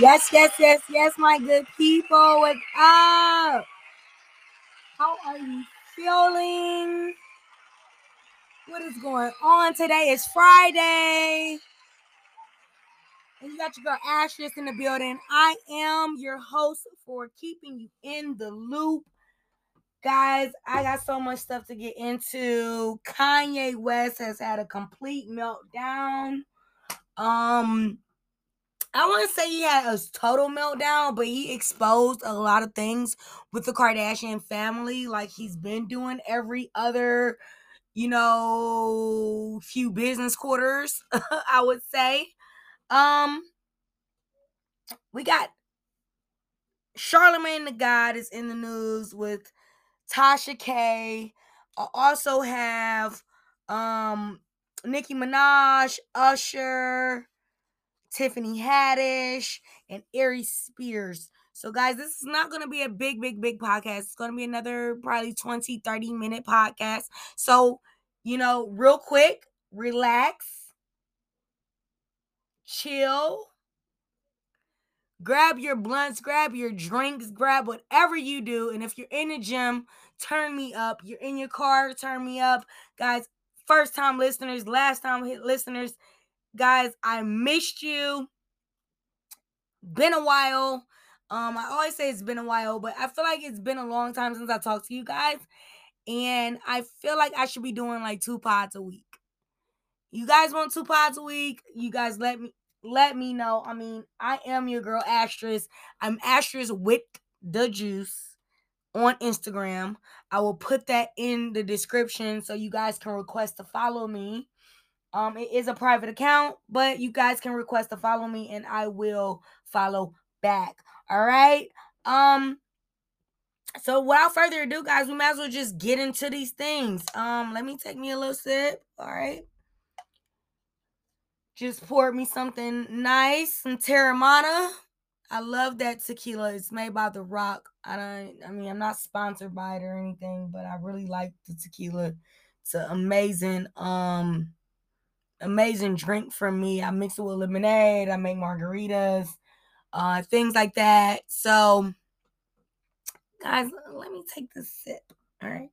Yes, my good people. What's up? How are you feeling? What is going on today? It's Friday. And you got your girl Ash just in the building. I am your host for keeping you in the loop. Guys, I got so much stuff to get into. Kanye West has had a complete meltdown. I want to say he had a total meltdown, but he exposed a lot of things with the Kardashian family, like he's been doing every other, few business quarters, I would say. We got Charlamagne tha God is in the news with Tasha K. I also have Nicki Minaj, Usher, Tiffany Haddish, and Aries Spears. So, guys, this is not going to be a big podcast. It's going to be another probably 20, 30-minute podcast. So, real quick, relax, chill, grab your blunts, grab your drinks, grab whatever you do. And if you're in the gym, turn me up. You're in your car, turn me up. Guys, first-time listeners, last-time listeners, guys, I missed you. Been a while. I always say it's been a while, but I feel like it's been a long time since I talked to you guys. And I feel like I should be doing like 2 pods a week. You guys want 2 pods a week? You guys let me know. I mean, I am your girl Asterisk. I'm Asterisk with the juice on Instagram. I will put that in the description so you guys can request to follow me. It is a private account, but you guys can request to follow me and I will follow back. All right. So without further ado, guys, we might as well just get into these things. Let me take me a little sip. All right. Just poured me something nice, some Teremana. I love that tequila. It's made by The Rock. I'm not sponsored by it or anything, but I really like the tequila. It's an amazing drink from me. I mix it with lemonade. I make margaritas, things like that. So, guys, let me take this sip. All right.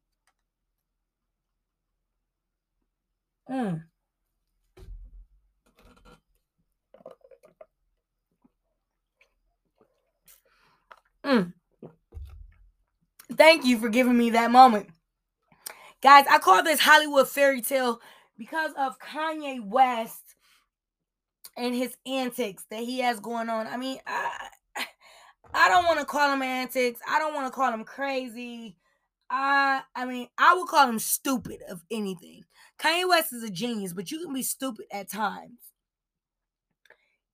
Thank you for giving me that moment. Guys, I call this Hollywood fairy tale because of Kanye West and his antics that he has going on. I mean, I don't want to call him antics. I don't want to call him crazy. I would call him stupid of anything. Kanye West is a genius, but you can be stupid at times.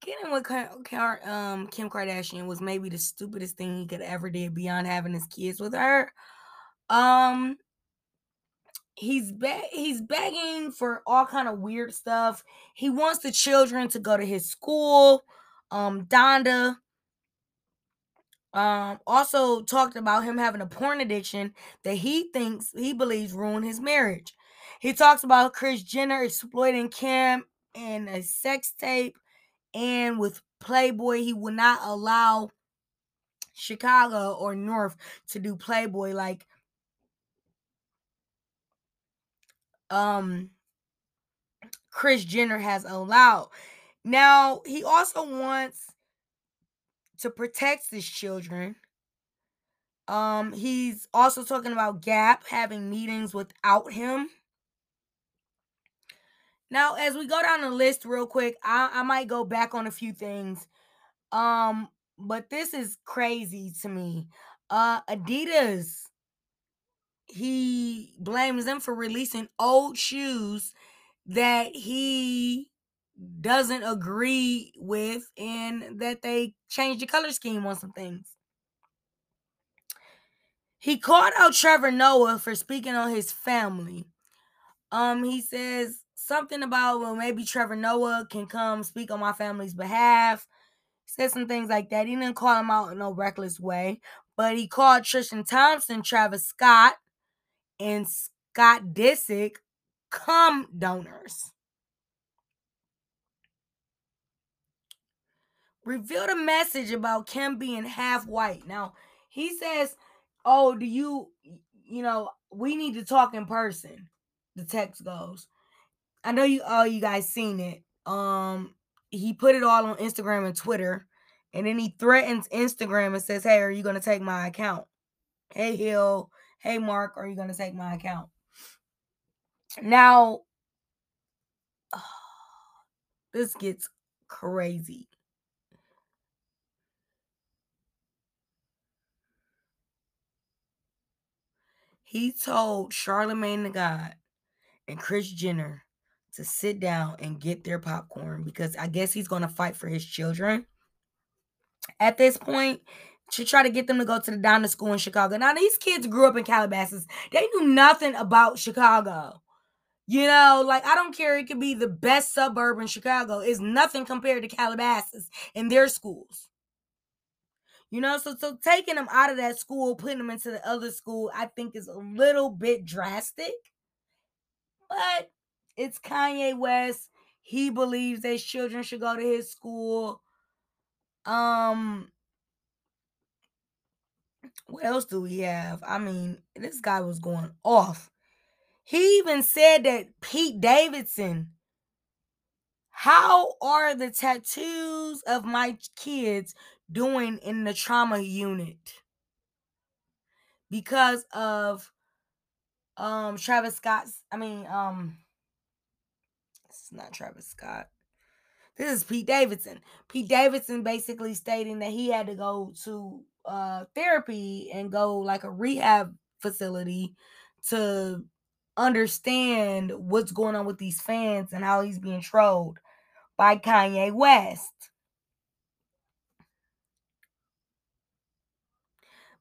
Getting with Kim Kardashian was maybe the stupidest thing he could ever do beyond having his kids with her. He's begging for all kind of weird stuff. He wants the children to go to his school. Donda also talked about him having a porn addiction that he believes ruined his marriage. He talks about Kris Jenner exploiting Kim in a sex tape, and with Playboy, he would not allow Chicago or North to do Playboy like. Kris Jenner has allowed. Now, he also wants to protect his children. He's also talking about Gap having meetings without him. Now, as we go down the list real quick, I might go back on a few things. But this is crazy to me. Adidas. He blames them for releasing old shoes that he doesn't agree with and that they changed the color scheme on some things. He called out Trevor Noah for speaking on his family. He says something about, well, maybe Trevor Noah can come speak on my family's behalf. Said some things like that. He didn't call him out in no reckless way, but he called Tristan Thompson, Travis Scott, and Scott Disick cum donors. revealed a message about Kim being half white. Now, he says, oh, do you, we need to talk in person. The text goes. I know you guys seen it. He put it all on Instagram and Twitter. And then he threatens Instagram and says, hey, are you going to take my account? Hey, Hill. Hey, Mark, are you going to take my account? Now, this gets crazy. He told Charlamagne tha God and Kris Jenner to sit down and get their popcorn because I guess he's going to fight for his children. At this point, to try to get them to go to the Donda school in Chicago. Now, these kids grew up in Calabasas. They knew nothing about Chicago. I don't care. It could be the best suburb in Chicago. It's nothing compared to Calabasas and their schools. So taking them out of that school, putting them into the other school, I think is a little bit drastic. But it's Kanye West. He believes that children should go to his school. What else do we have? I mean, this guy was going off. He even said that Pete Davidson, how are the tattoos of my kids doing in the trauma unit? Because of Travis Scott's, it's not Travis Scott. This is Pete Davidson. Pete Davidson basically stating that he had to go to therapy and go like a rehab facility to understand what's going on with these fans and how he's being trolled by Kanye West.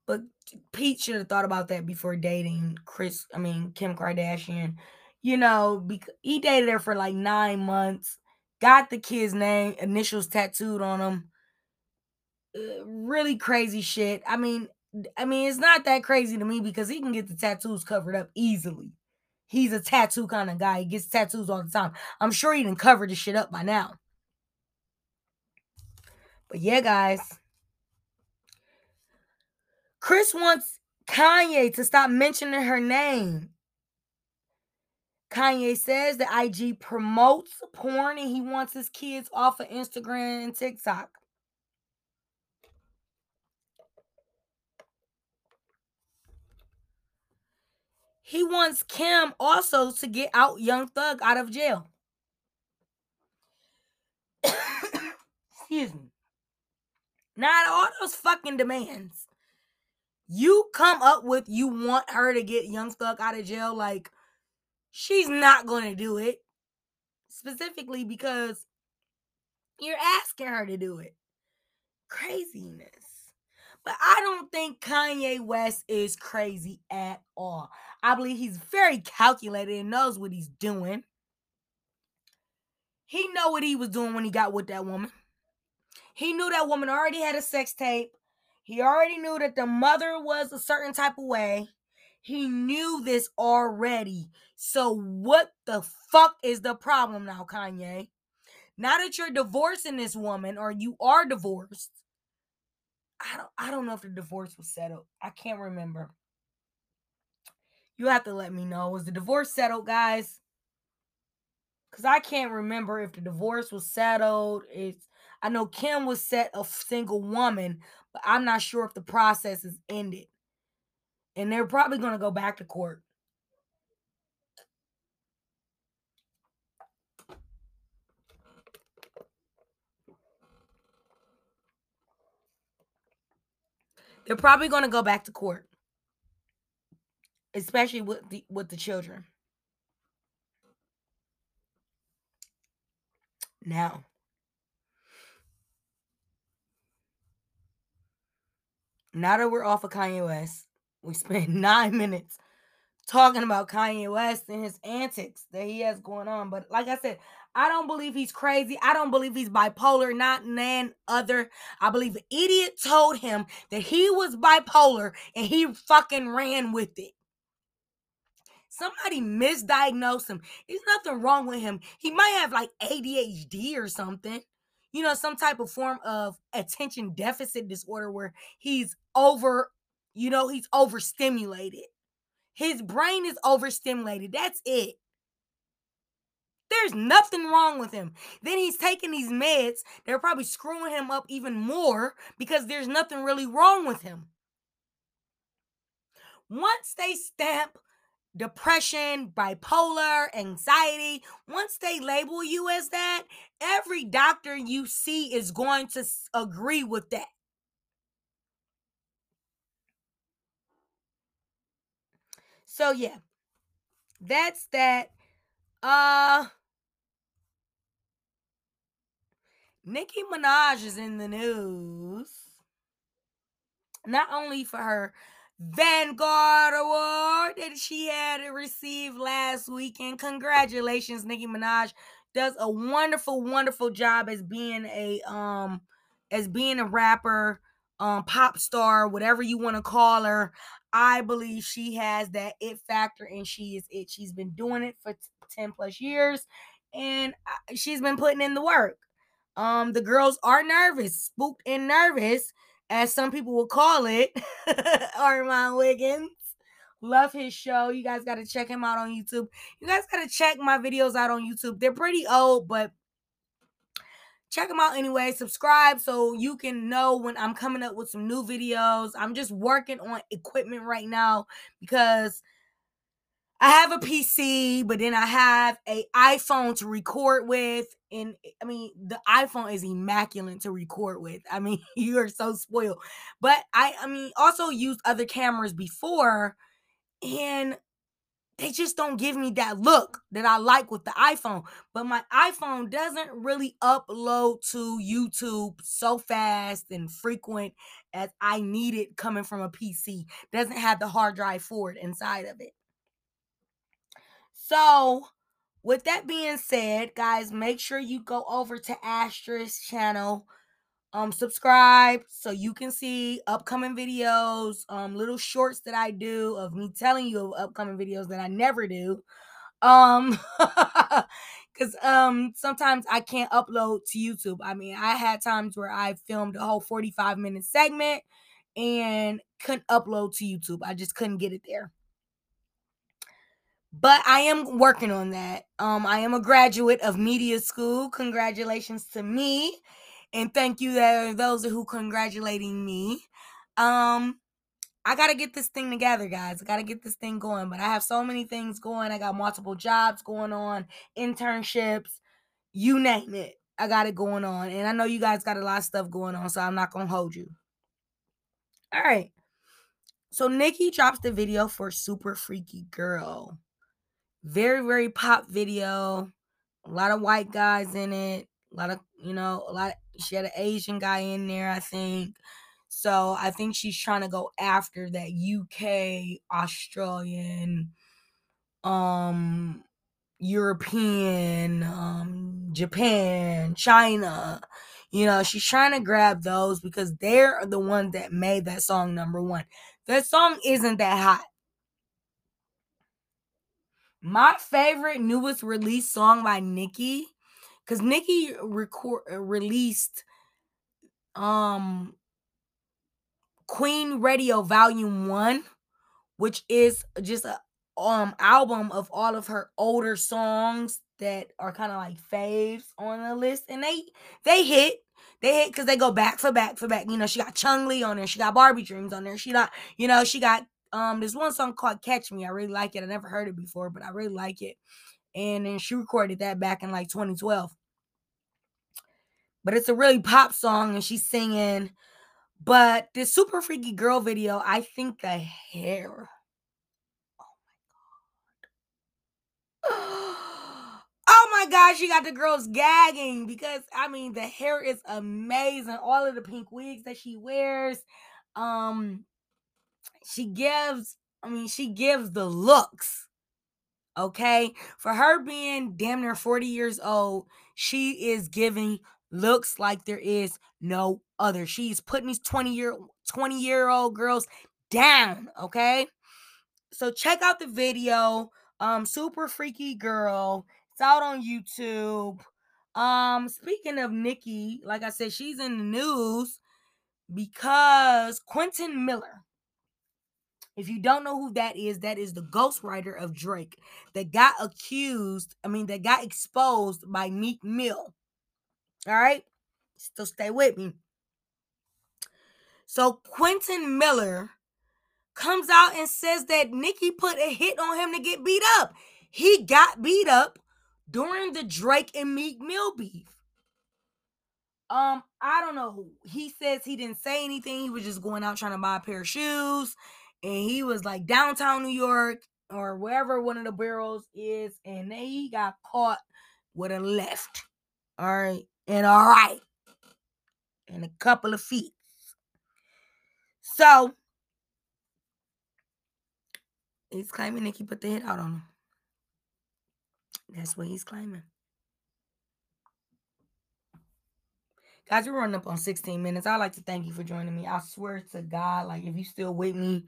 But Pete should have thought about that before dating Kim Kardashian. He dated her for like 9 months. Got the kid's name, initials tattooed on him. Really crazy shit. I mean, it's not that crazy to me because he can get the tattoos covered up easily. He's a tattoo kind of guy. He gets tattoos all the time. I'm sure he done covered this shit up by now. But yeah, guys. Kris wants Kanye to stop mentioning her name. Kanye says that IG promotes porn and he wants his kids off of Instagram and TikTok. He wants Kim also to get out Young Thug out of jail. Excuse me. Now, all those fucking demands you come up with, you want her to get Young Thug out of jail, like, she's not going to do it, specifically because you're asking her to do it. Craziness. But I don't think Kanye West is crazy at all. I believe he's very calculated and knows what he's doing. He know what he was doing when he got with that woman. He knew that woman already had a sex tape. He already knew that the mother was a certain type of way. He knew this already. So what the fuck is the problem now, Kanye? Now that you're divorcing this woman, or you are divorced, I don't know if the divorce was settled. I can't remember. You have to let me know. Was the divorce settled, guys? Because I can't remember if the divorce was settled. I know Kim was set a single woman, but I'm not sure if the process is ended. And they're probably going to go back to court. They're probably going to go back to court. Especially with the children. Now. Now that we're off of Kanye West. We spent 9 minutes talking about Kanye West and his antics that he has going on. But like I said, I don't believe he's crazy. I don't believe he's bipolar, not none other. I believe an idiot told him that he was bipolar and he fucking ran with it. Somebody misdiagnosed him. There's nothing wrong with him. He might have like ADHD or something. you know, some type of form of attention deficit disorder where he's over, you know, he's overstimulated. His brain is overstimulated. That's it. There's nothing wrong with him. Then he's taking these meds. They're probably screwing him up even more because there's nothing really wrong with him. Once they stamp depression, bipolar, anxiety, once they label you as that, every doctor you see is going to agree with that. So yeah, that's that. Nicki Minaj is in the news. Not only for her Vanguard Award that she had received last weekend. Congratulations, Nicki Minaj does a wonderful, wonderful job as being a rapper, pop star, whatever you want to call her. I believe she has that it factor, and she is it. She's been doing it for 10 plus years, and she's been putting in the work. The girls are nervous, spooked and nervous, as some people will call it. Armand Wiggins. Love his show. You guys got to check him out on YouTube. You guys got to check my videos out on YouTube. They're pretty old, but check them out anyway. Subscribe so you can know when I'm coming up with some new videos. I'm just working on equipment right now because I have a PC, but then I have an iPhone to record with. And I mean, the iPhone is immaculate to record with. I mean, you are so spoiled. But I mean, also used other cameras before, and they just don't give me that look that I like with the iPhone. But my iPhone doesn't really upload to YouTube so fast and frequent as I need it coming from a PC. Doesn't have the hard drive for it inside of it. So with that being said, guys, make sure you go over to Astra's channel. Subscribe so you can see upcoming videos, little shorts that I do of me telling you of upcoming videos that I never do. Because sometimes I can't upload to YouTube. I mean, I had times where I filmed a whole 45-minute segment and couldn't upload to YouTube. I just couldn't get it there. But I am working on that. I am a graduate of media school. Congratulations to me. And thank you to those who are congratulating me. I got to get this thing together, guys. I got to get this thing going. But I have so many things going. I got multiple jobs going on, internships, you name it. I got it going on. And I know you guys got a lot of stuff going on, so I'm not going to hold you. All right. So Nicki drops the video for Super Freaky Girl. Very, very pop video. A lot of white guys in it. She had an Asian guy in there, I think. So I think she's trying to go after that UK, Australian, European, Japan, China. You know, she's trying to grab those because they're the ones that made that song number one. That song isn't that hot. My favorite newest release song by Nicki, because Nicki released Queen Radio Volume One, which is just an album of all of her older songs that are kind of like faves on the list. And they hit because they go back for back for back. You know, she got Chung Lee on there. She got Barbie Dreams on there. She got this one song called Catch Me. I really like it. I never heard it before, but I really like it. And then she recorded that back in like 2012. But it's a really pop song and she's singing. But this Super Freaky Girl video, I think the hair. Oh my God, she got the girls gagging because, I mean, the hair is amazing. All of the pink wigs that she wears. She gives the looks. Okay, for her being damn near 40 years old, she is giving looks like there is no other. She's putting these 20-year-old girls down. Okay, so check out the video, Super Freaky Girl. It's out on YouTube. Speaking of Nicki, like I said, she's in the news because Quentin Miller, if you don't know who that is the ghostwriter of Drake that got exposed by Meek Mill. All right? Still stay with me. So Quentin Miller comes out and says that Nicki put a hit on him to get beat up. He got beat up during the Drake and Meek Mill beef. I don't know. He says he didn't say anything. He was just going out trying to buy a pair of shoes. And he was like downtown New York or wherever one of the boroughs is. And then he got caught with a left. All right. And all right. And a couple of feet. So he's claiming Nicki put the hit out on him. That's what he's claiming. Guys, we're running up on 16 minutes. I'd like to thank you for joining me. I swear to God, like, if you still with me,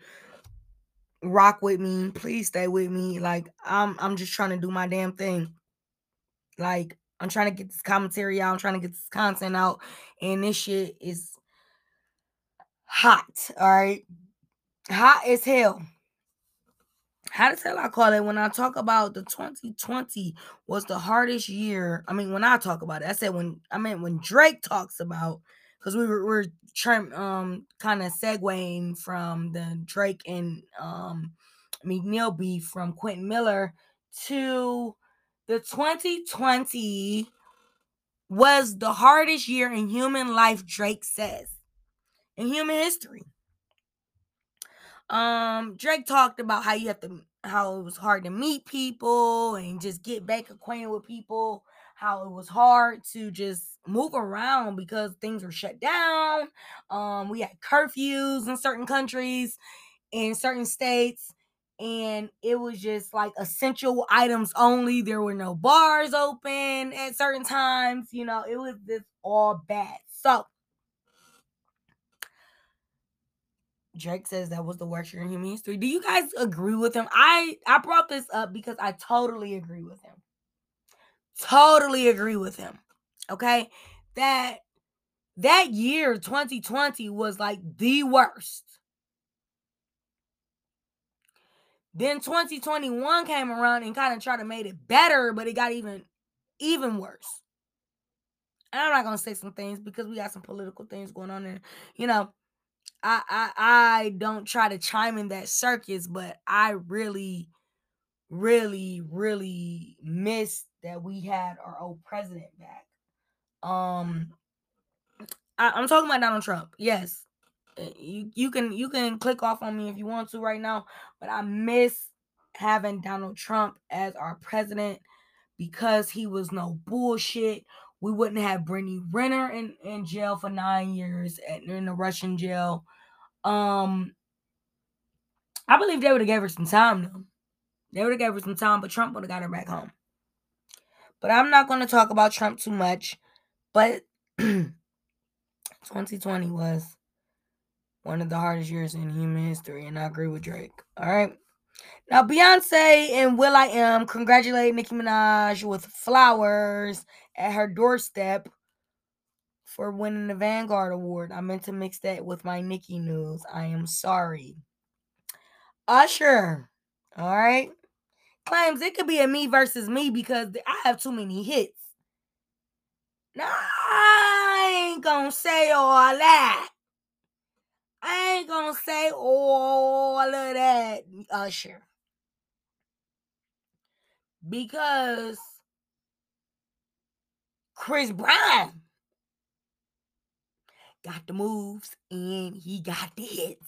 rock with me. Please stay with me. Like, I'm just trying to do my damn thing. Like, I'm trying to get this commentary out. I'm trying to get this content out. And this shit is hot, all right? Hot as hell. How the hell I call it when I talk about the 2020 was the hardest year. I mean, when I talk about it, when Drake talks about, because we're trying kind of segueing from the Drake and Meek Mill beef from Quentin Miller to the 2020 was the hardest year in human life, Drake says, in human history. Drake talked about how it was hard to meet people and just get back acquainted with people, how it was hard to just move around because things were shut down. We had curfews in certain countries, in certain states, and it was just like essential items only. There were no bars open at certain times. You know, it was just all bad. So Drake says that was the worst year in human history. Do you guys agree with him? I brought this up because I totally agree with him. Totally agree with him. Okay? That year, 2020, was like the worst. Then 2021 came around and kind of tried to make it better, but it got even worse. And I'm not going to say some things because we got some political things going on there. You know, I don't try to chime in that circus, but I really, really, really miss that we had our old president back. I'm talking about Donald Trump. Yes, you can click off on me if you want to right now, but I miss having Donald Trump as our president because he was no bullshit. We wouldn't have Brittany Renner in jail for 9 years in the Russian jail. I believe they would have gave her some time, though. They would have gave her some time, but Trump would have got her back home. But I'm not going to talk about Trump too much. But 2020 was one of the hardest years in human history, and I agree with Drake. All right. Now, Beyonce and Will.i.am congratulate Nicki Minaj with flowers at her doorstep for winning the Vanguard Award. I meant to mix that with my Nicki news. I am sorry. Usher, all right, claims it could be a me versus me because I have too many hits. Now, I ain't gonna say all that. I ain't gonna say all of that, Usher. Because Chris Brown got the moves and he got the hits.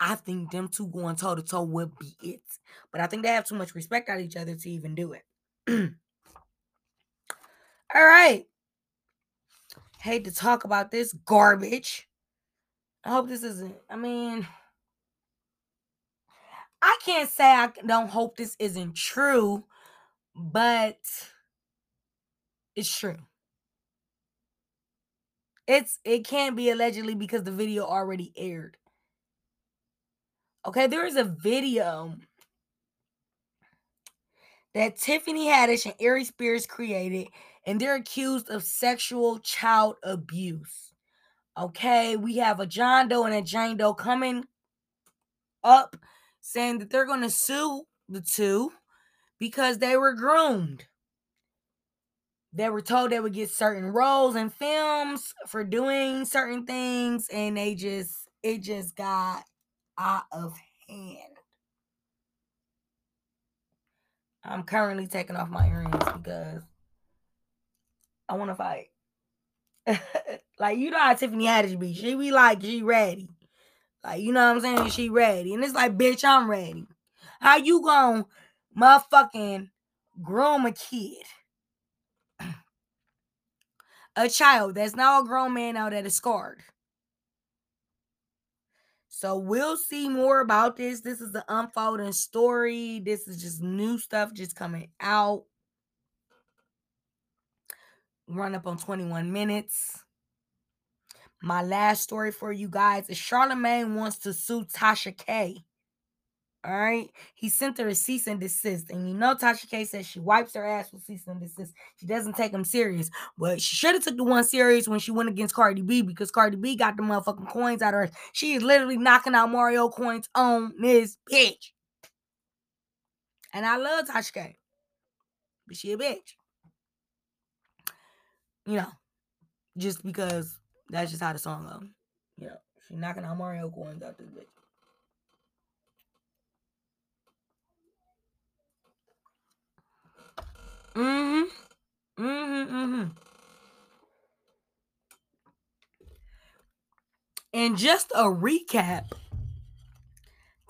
I think them two going toe to toe would be it. But I think they have too much respect on each other to even do it. All right. Hate to talk about this garbage. I hope this isn't, I can't say I don't hope this isn't true, but it's true. It can't be allegedly because the video already aired. Okay, there is a video that Tiffany Haddish and Aries Spears created, and they're accused of sexual child abuse. Okay, we have a John Doe and a Jane Doe coming up saying that they're going to sue the two because they were groomed. They were told they would get certain roles in films for doing certain things, and it just got out of hand. I'm currently taking off my earrings because I want to fight. Like, you know how Tiffany Haddish be. She be like, she ready. Like, you know what I'm saying? She ready. And it's like, bitch, I'm ready. How you gonna motherfucking groom a kid? A child that's now a grown man out that is scarred. So we'll see more about this. This is the unfolding story. This is just new stuff just coming out. Run up on 21 minutes. My last story for you guys is Charlamagne wants to sue Tasha K. All right? He sent her a cease and desist. And you know Tasha K says she wipes her ass with cease and desist. She doesn't take them serious. But she should have took the one serious when she went against Cardi B, because Cardi B got the motherfucking coins out of her. She is literally knocking out Mario coins on this bitch. And I love Tasha K. But she a bitch. You know, just because that's just how the song goes. You know, she's knocking out Mario coins out this bitch. And just a recap,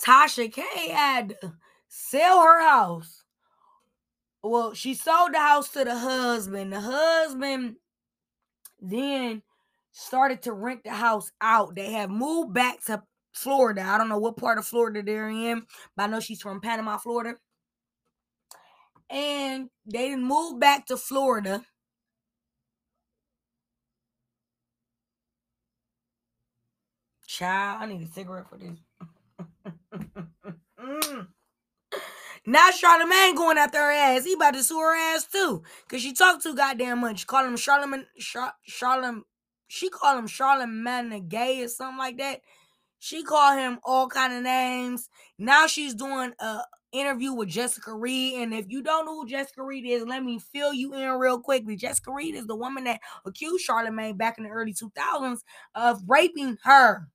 Tasha K had to sell her house. Well, she sold the house to the husband. The husband then started to rent the house out. They have moved back to Florida. I don't know what part of Florida they're in, but I know she's from Panama, Florida. And they didn't move back to Florida. Child, I need a cigarette for this. Now Charlamagne going after her ass. He about to sue her ass too, because she talked too goddamn much. She called him Charlamagne gay or something like that. She called him all kind of names. Now she's doing a interview with Jessica Reed, and if you don't know who Jessica Reed is, let me fill you in real quickly. Jessica Reed is the woman that accused Charlamagne back in the early 2000s of raping her.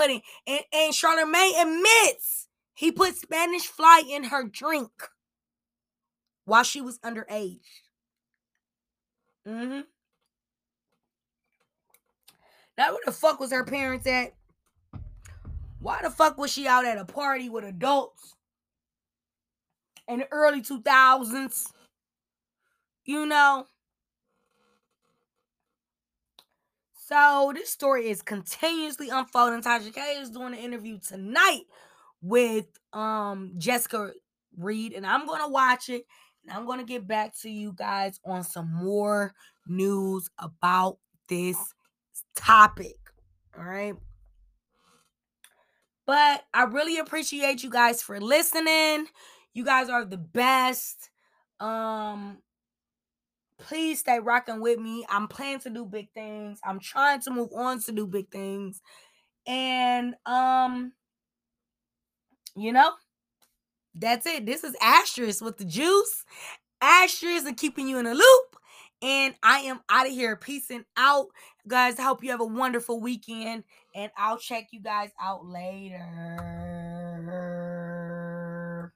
And Charlamagne admits he put Spanish fly in her drink while she was underage. Now, where the fuck was her parents at? Why the fuck was she out at a party with adults in the early 2000s? You know? So this story is continuously unfolding. Tasha K is doing an interview tonight with Jessica Reed, and I'm going to watch it, and I'm going to get back to you guys on some more news about this topic. All right? But I really appreciate you guys for listening. You guys are the best. Please stay rocking with me. I'm planning to do big things. I'm trying to move on to do big things. And, you know, that's it. This is Asterisk with the juice. Asterisk and keeping you in the loop. And I am out of here. Peace and out. Guys, I hope you have a wonderful weekend. And I'll check you guys out later.